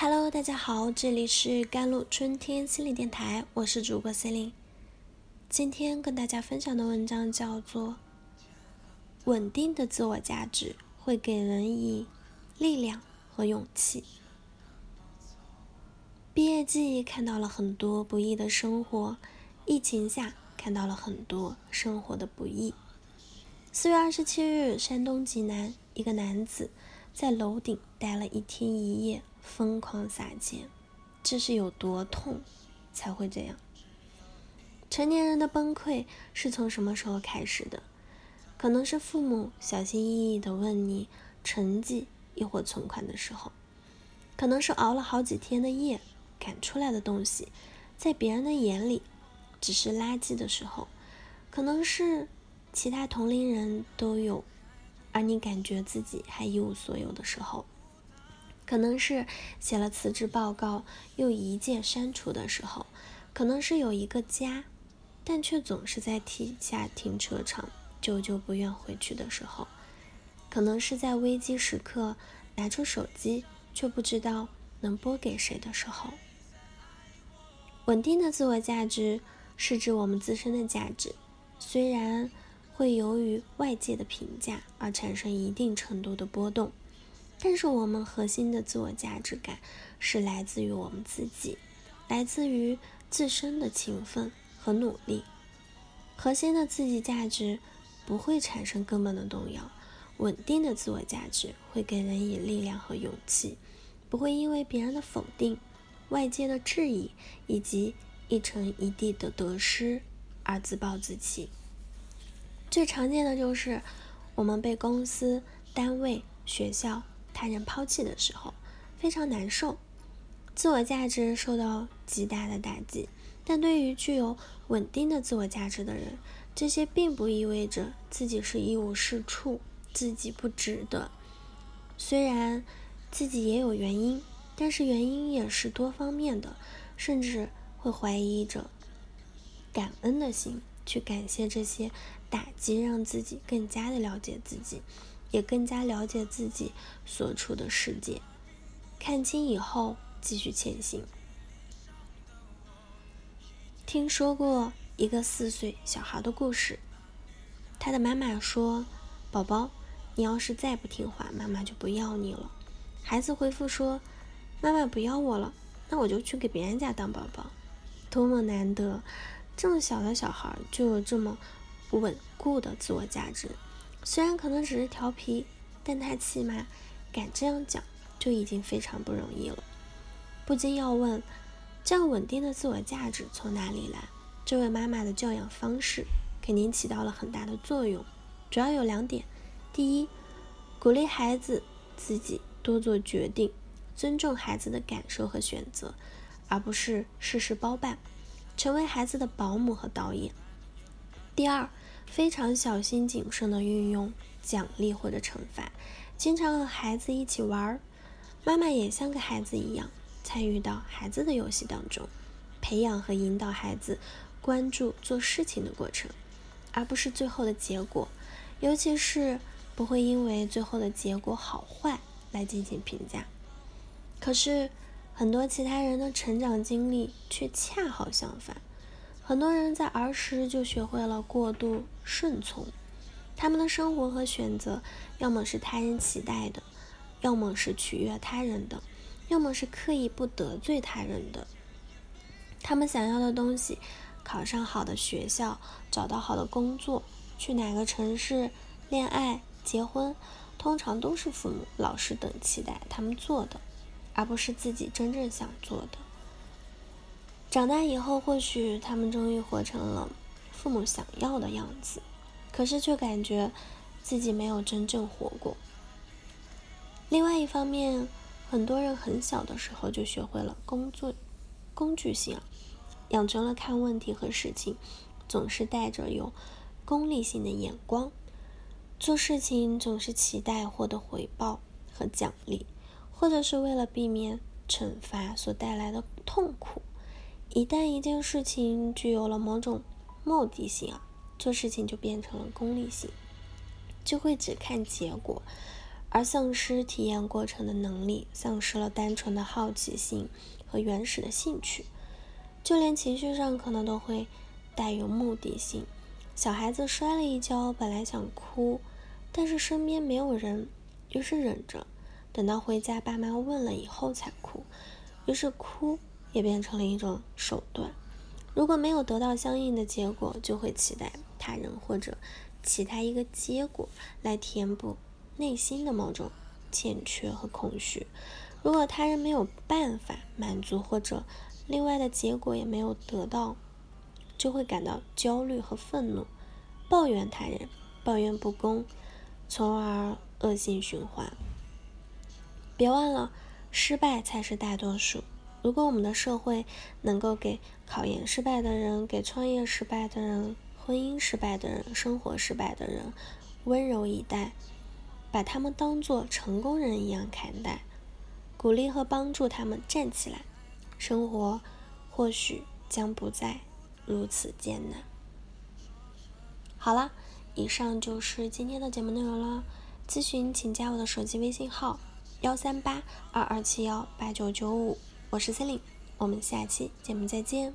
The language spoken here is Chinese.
Hello， 大家好，这里是甘露春天心理电台，我是主播 Celine。 今天跟大家分享的文章叫做稳定的自我价值会给人以力量和勇气。毕业季看到了很多不易的生活，疫情下看到了很多生活的不易。4月27日，山东济南一个男子在楼顶待了一天一夜，疯狂撒钱，这是有多痛才会这样？成年人的崩溃是从什么时候开始的？可能是父母小心翼翼地问你成绩亦或存款的时候，可能是熬了好几天的夜赶出来的东西在别人的眼里只是垃圾的时候，可能是其他同龄人都有而你感觉自己还一无所有的时候，可能是写了辞职报告又一键删除的时候，可能是有一个家但却总是在地下停车场久久不愿回去的时候，可能是在危机时刻拿出手机却不知道能拨给谁的时候。稳定的自我价值是指我们自身的价值，虽然会由于外界的评价而产生一定程度的波动，但是我们核心的自我价值感是来自于我们自己，来自于自身的勤奋和努力。核心的自己价值不会产生根本的动摇，稳定的自我价值会给人以力量和勇气，不会因为别人的否定、外界的质疑以及一城一地的得失而自暴自弃。最常见的就是我们被公司、单位、学校、他人抛弃的时候非常难受，自我价值受到极大的打击。但对于具有稳定的自我价值的人，这些并不意味着自己是一无是处，自己不值得。虽然自己也有原因，但是原因也是多方面的，甚至会怀疑着感恩的心去感谢这些打击，让自己更加的了解自己，也更加了解自己所处的世界，看清以后继续前行。听说过一个4岁小孩的故事，他的妈妈说：“宝宝，你要是再不听话，妈妈就不要你了。”孩子回复说：“妈妈不要我了，那我就去给别人家当宝宝。”多么难得，这么小的小孩就有这么稳固的自我价值。虽然可能只是调皮，但他起码敢这样讲就已经非常不容易了。不禁要问，这样稳定的自我价值从哪里来？这位妈妈的教养方式肯定起到了很大的作用，主要有2点。第一，鼓励孩子自己多做决定，尊重孩子的感受和选择，而不是事事包办，成为孩子的保姆和导演。第二，非常小心谨慎的运用奖励或者惩罚，经常和孩子一起玩，妈妈也像个孩子一样参与到孩子的游戏当中，培养和引导孩子关注做事情的过程，而不是最后的结果，尤其是不会因为最后的结果好坏来进行评价。可是很多其他人的成长经历却恰好相反，很多人在儿时就学会了过度顺从，他们的生活和选择要么是他人期待的，要么是取悦他人的，要么是刻意不得罪他人的。他们想要的东西，考上好的学校，找到好的工作，去哪个城市，恋爱，结婚，通常都是父母、老师等期待他们做的，而不是自己真正想做的。长大以后，或许他们终于活成了父母想要的样子，可是却感觉自己没有真正活过。另外一方面，很多人很小的时候就学会了工具性，养成了看问题和事情总是带着有功利性的眼光，做事情总是期待获得回报和奖励，或者是为了避免惩罚所带来的痛苦。一旦一件事情具有了某种目的性做事情就变成了功利性，就会只看结果，而丧失体验过程的能力，丧失了单纯的好奇心和原始的兴趣，就连情绪上可能都会带有目的性。小孩子摔了一跤，本来想哭，但是身边没有人，于是忍着，等到回家爸妈问了以后才哭，于是哭也变成了一种手段。如果没有得到相应的结果，就会期待他人或者期待一个结果来填补内心的某种欠缺和空虚。如果他人没有办法满足，或者另外的结果也没有得到，就会感到焦虑和愤怒，抱怨他人，抱怨不公，从而恶性循环。别忘了，失败才是大多数。如果我们的社会能够给考研失败的人，给创业失败的人，婚姻失败的人，生活失败的人温柔以待，把他们当作成功人一样看待，鼓励和帮助他们站起来，生活或许将不再如此艰难。好了，以上就是今天的节目内容了。咨询请加我的手机微信号13822718995，我是Celine，我们下期节目再见。